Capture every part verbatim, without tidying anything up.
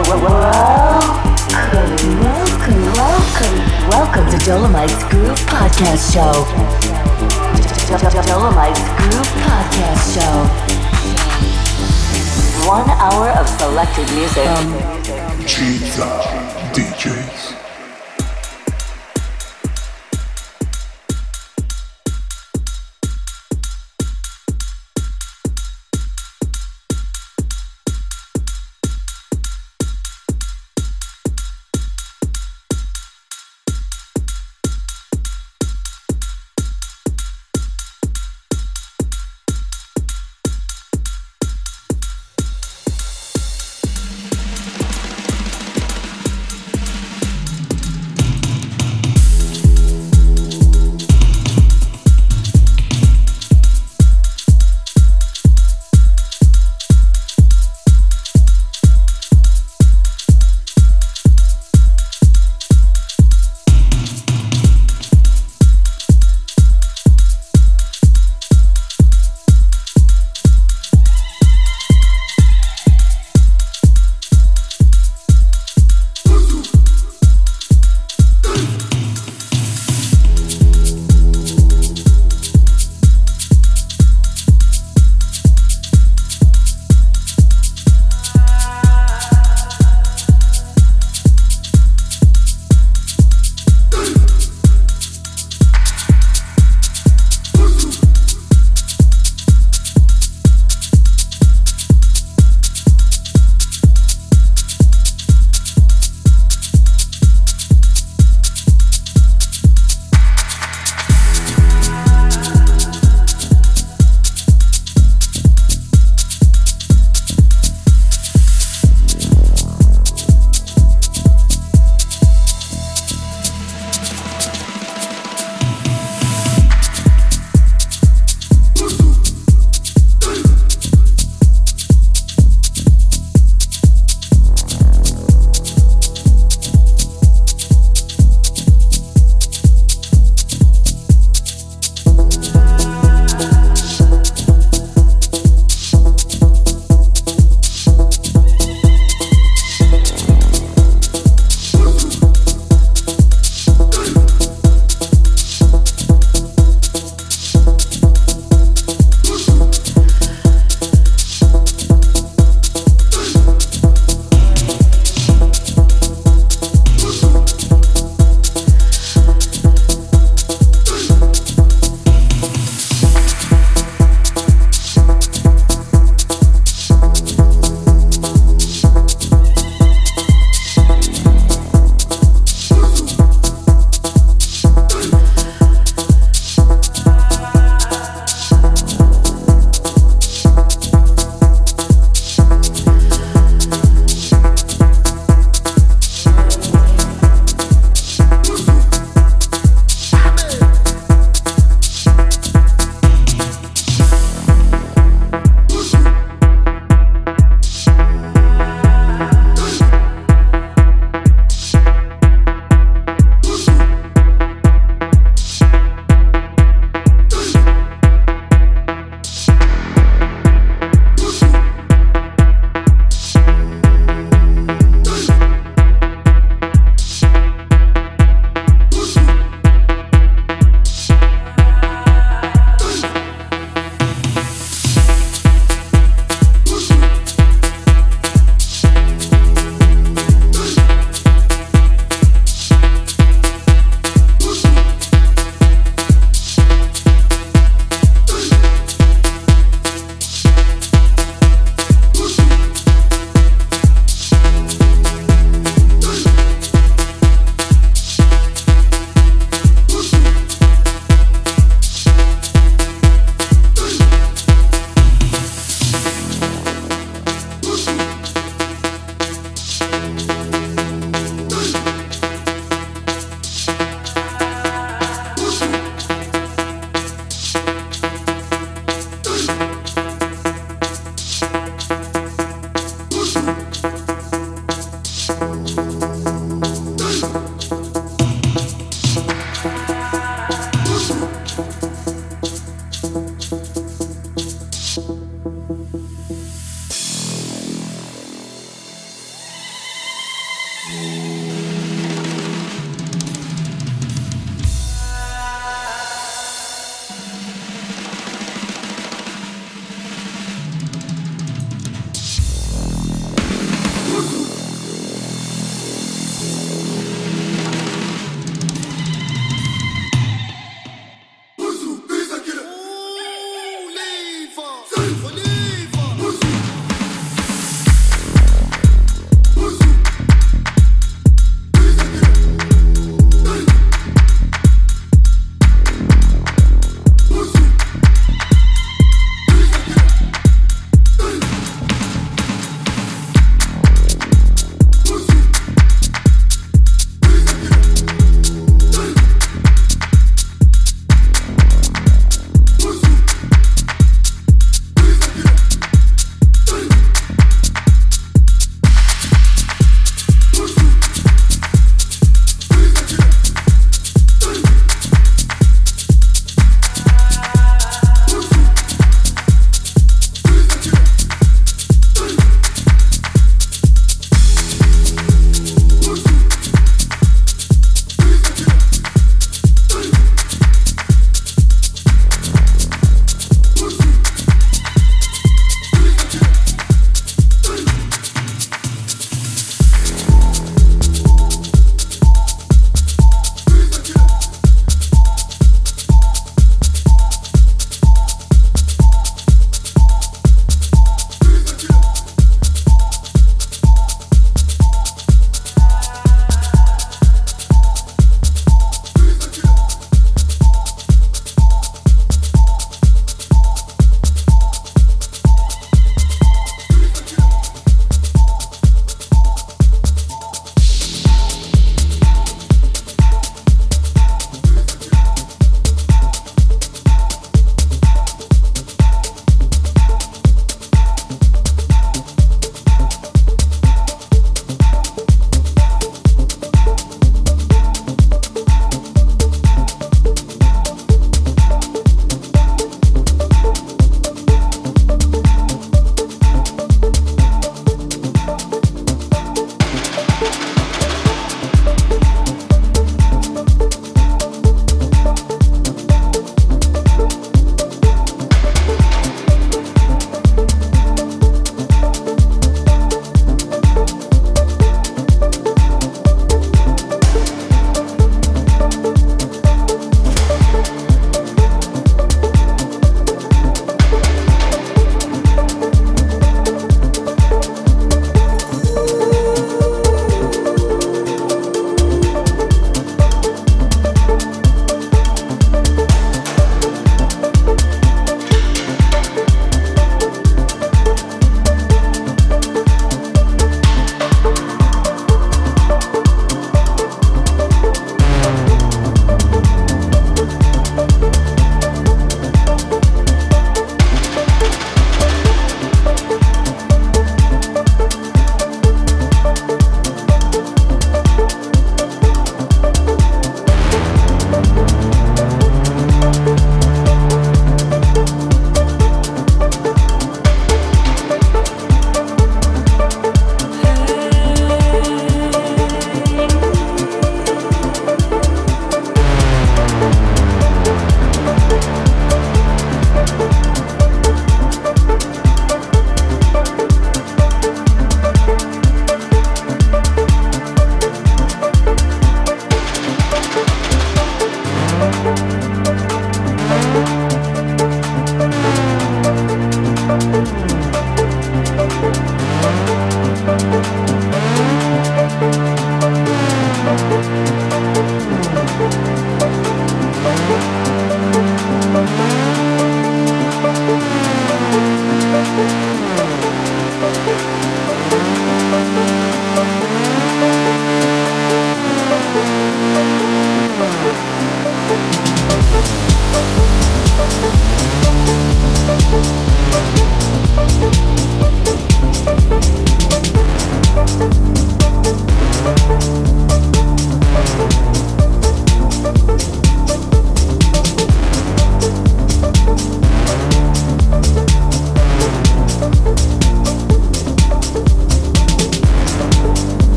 Welcome, welcome, welcome to Dolomites Groove Podcast Show. Dolomites Groove Podcast Show. One hour of selected music. gizA D Js.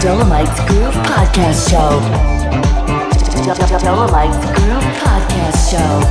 Dolomites Groove Podcast Show. Dolomites Groove Podcast Show.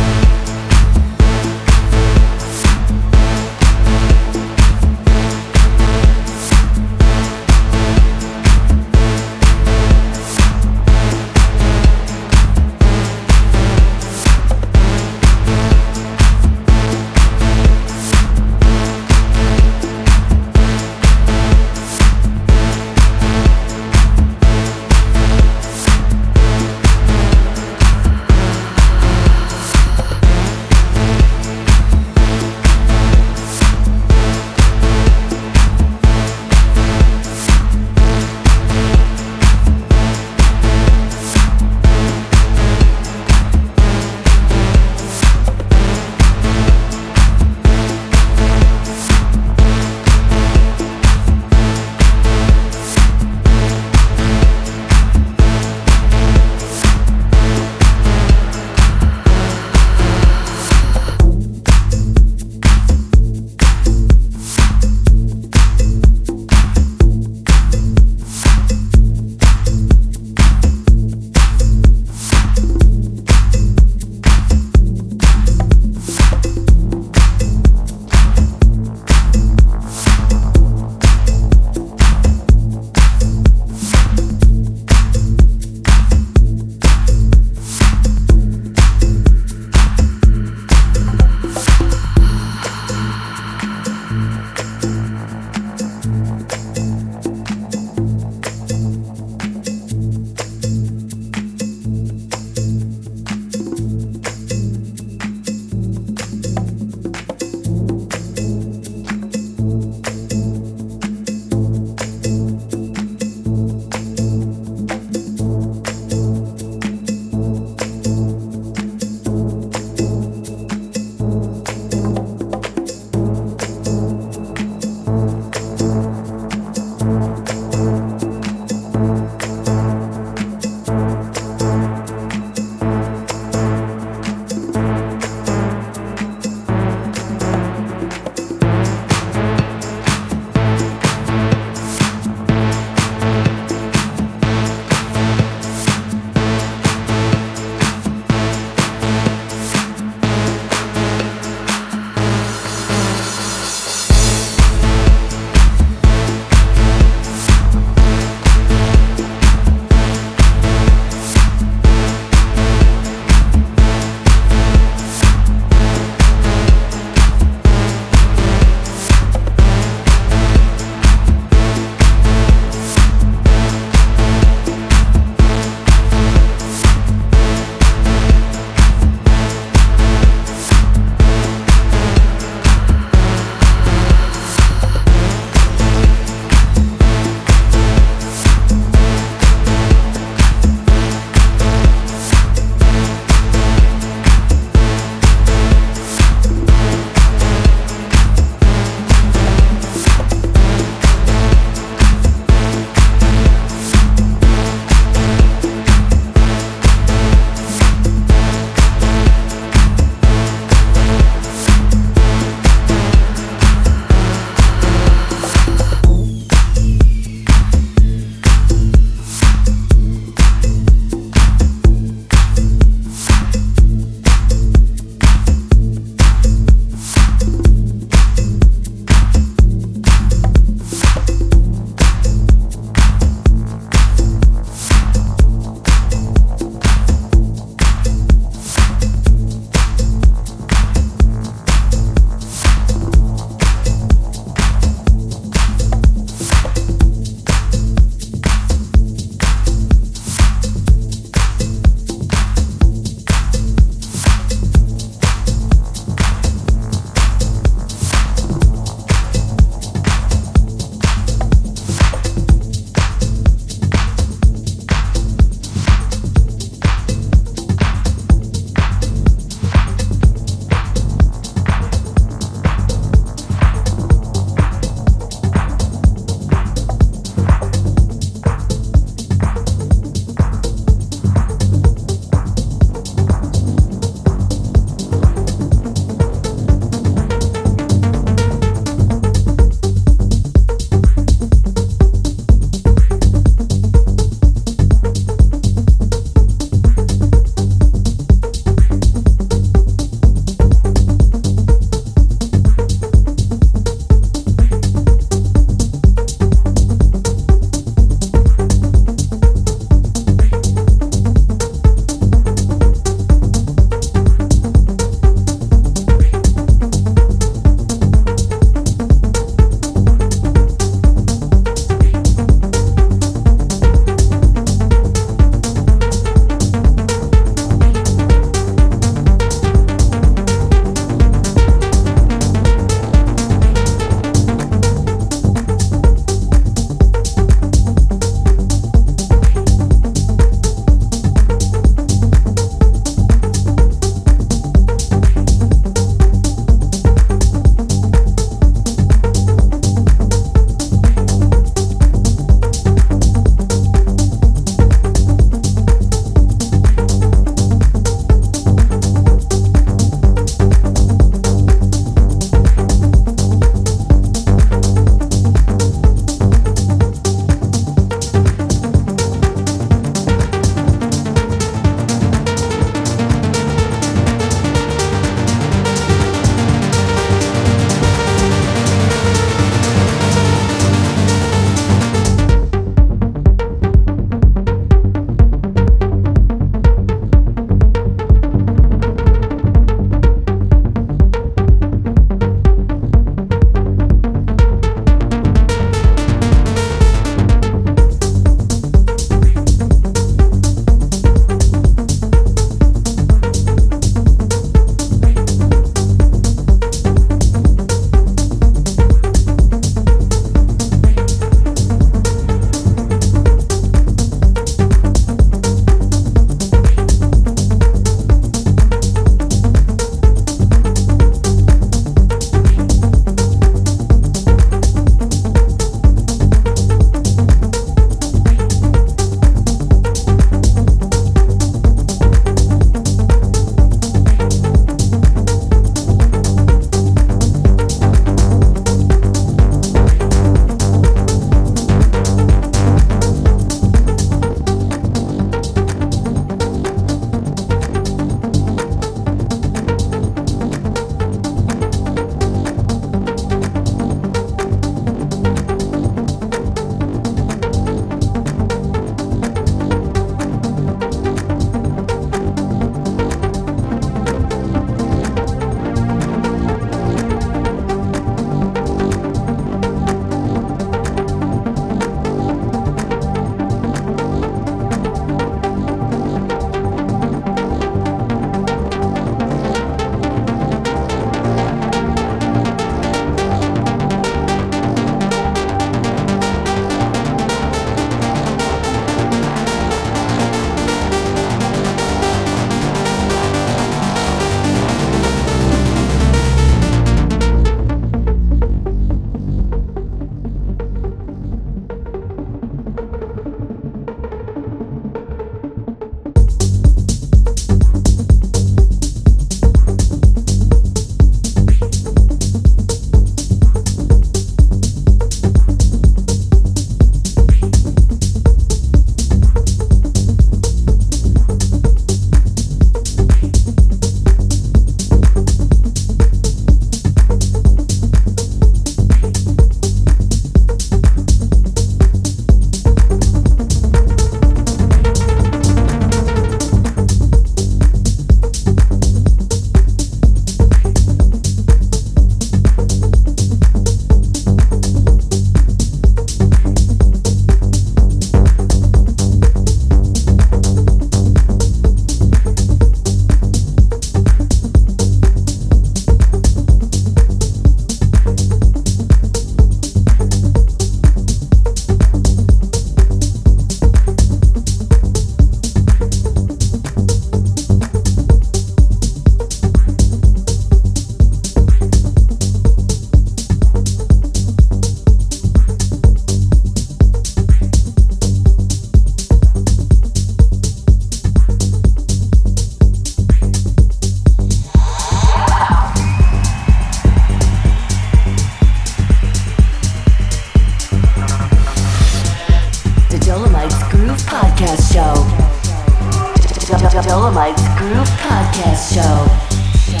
Dolomites Groove Podcast Show.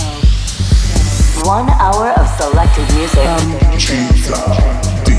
One hour of selected music. Um,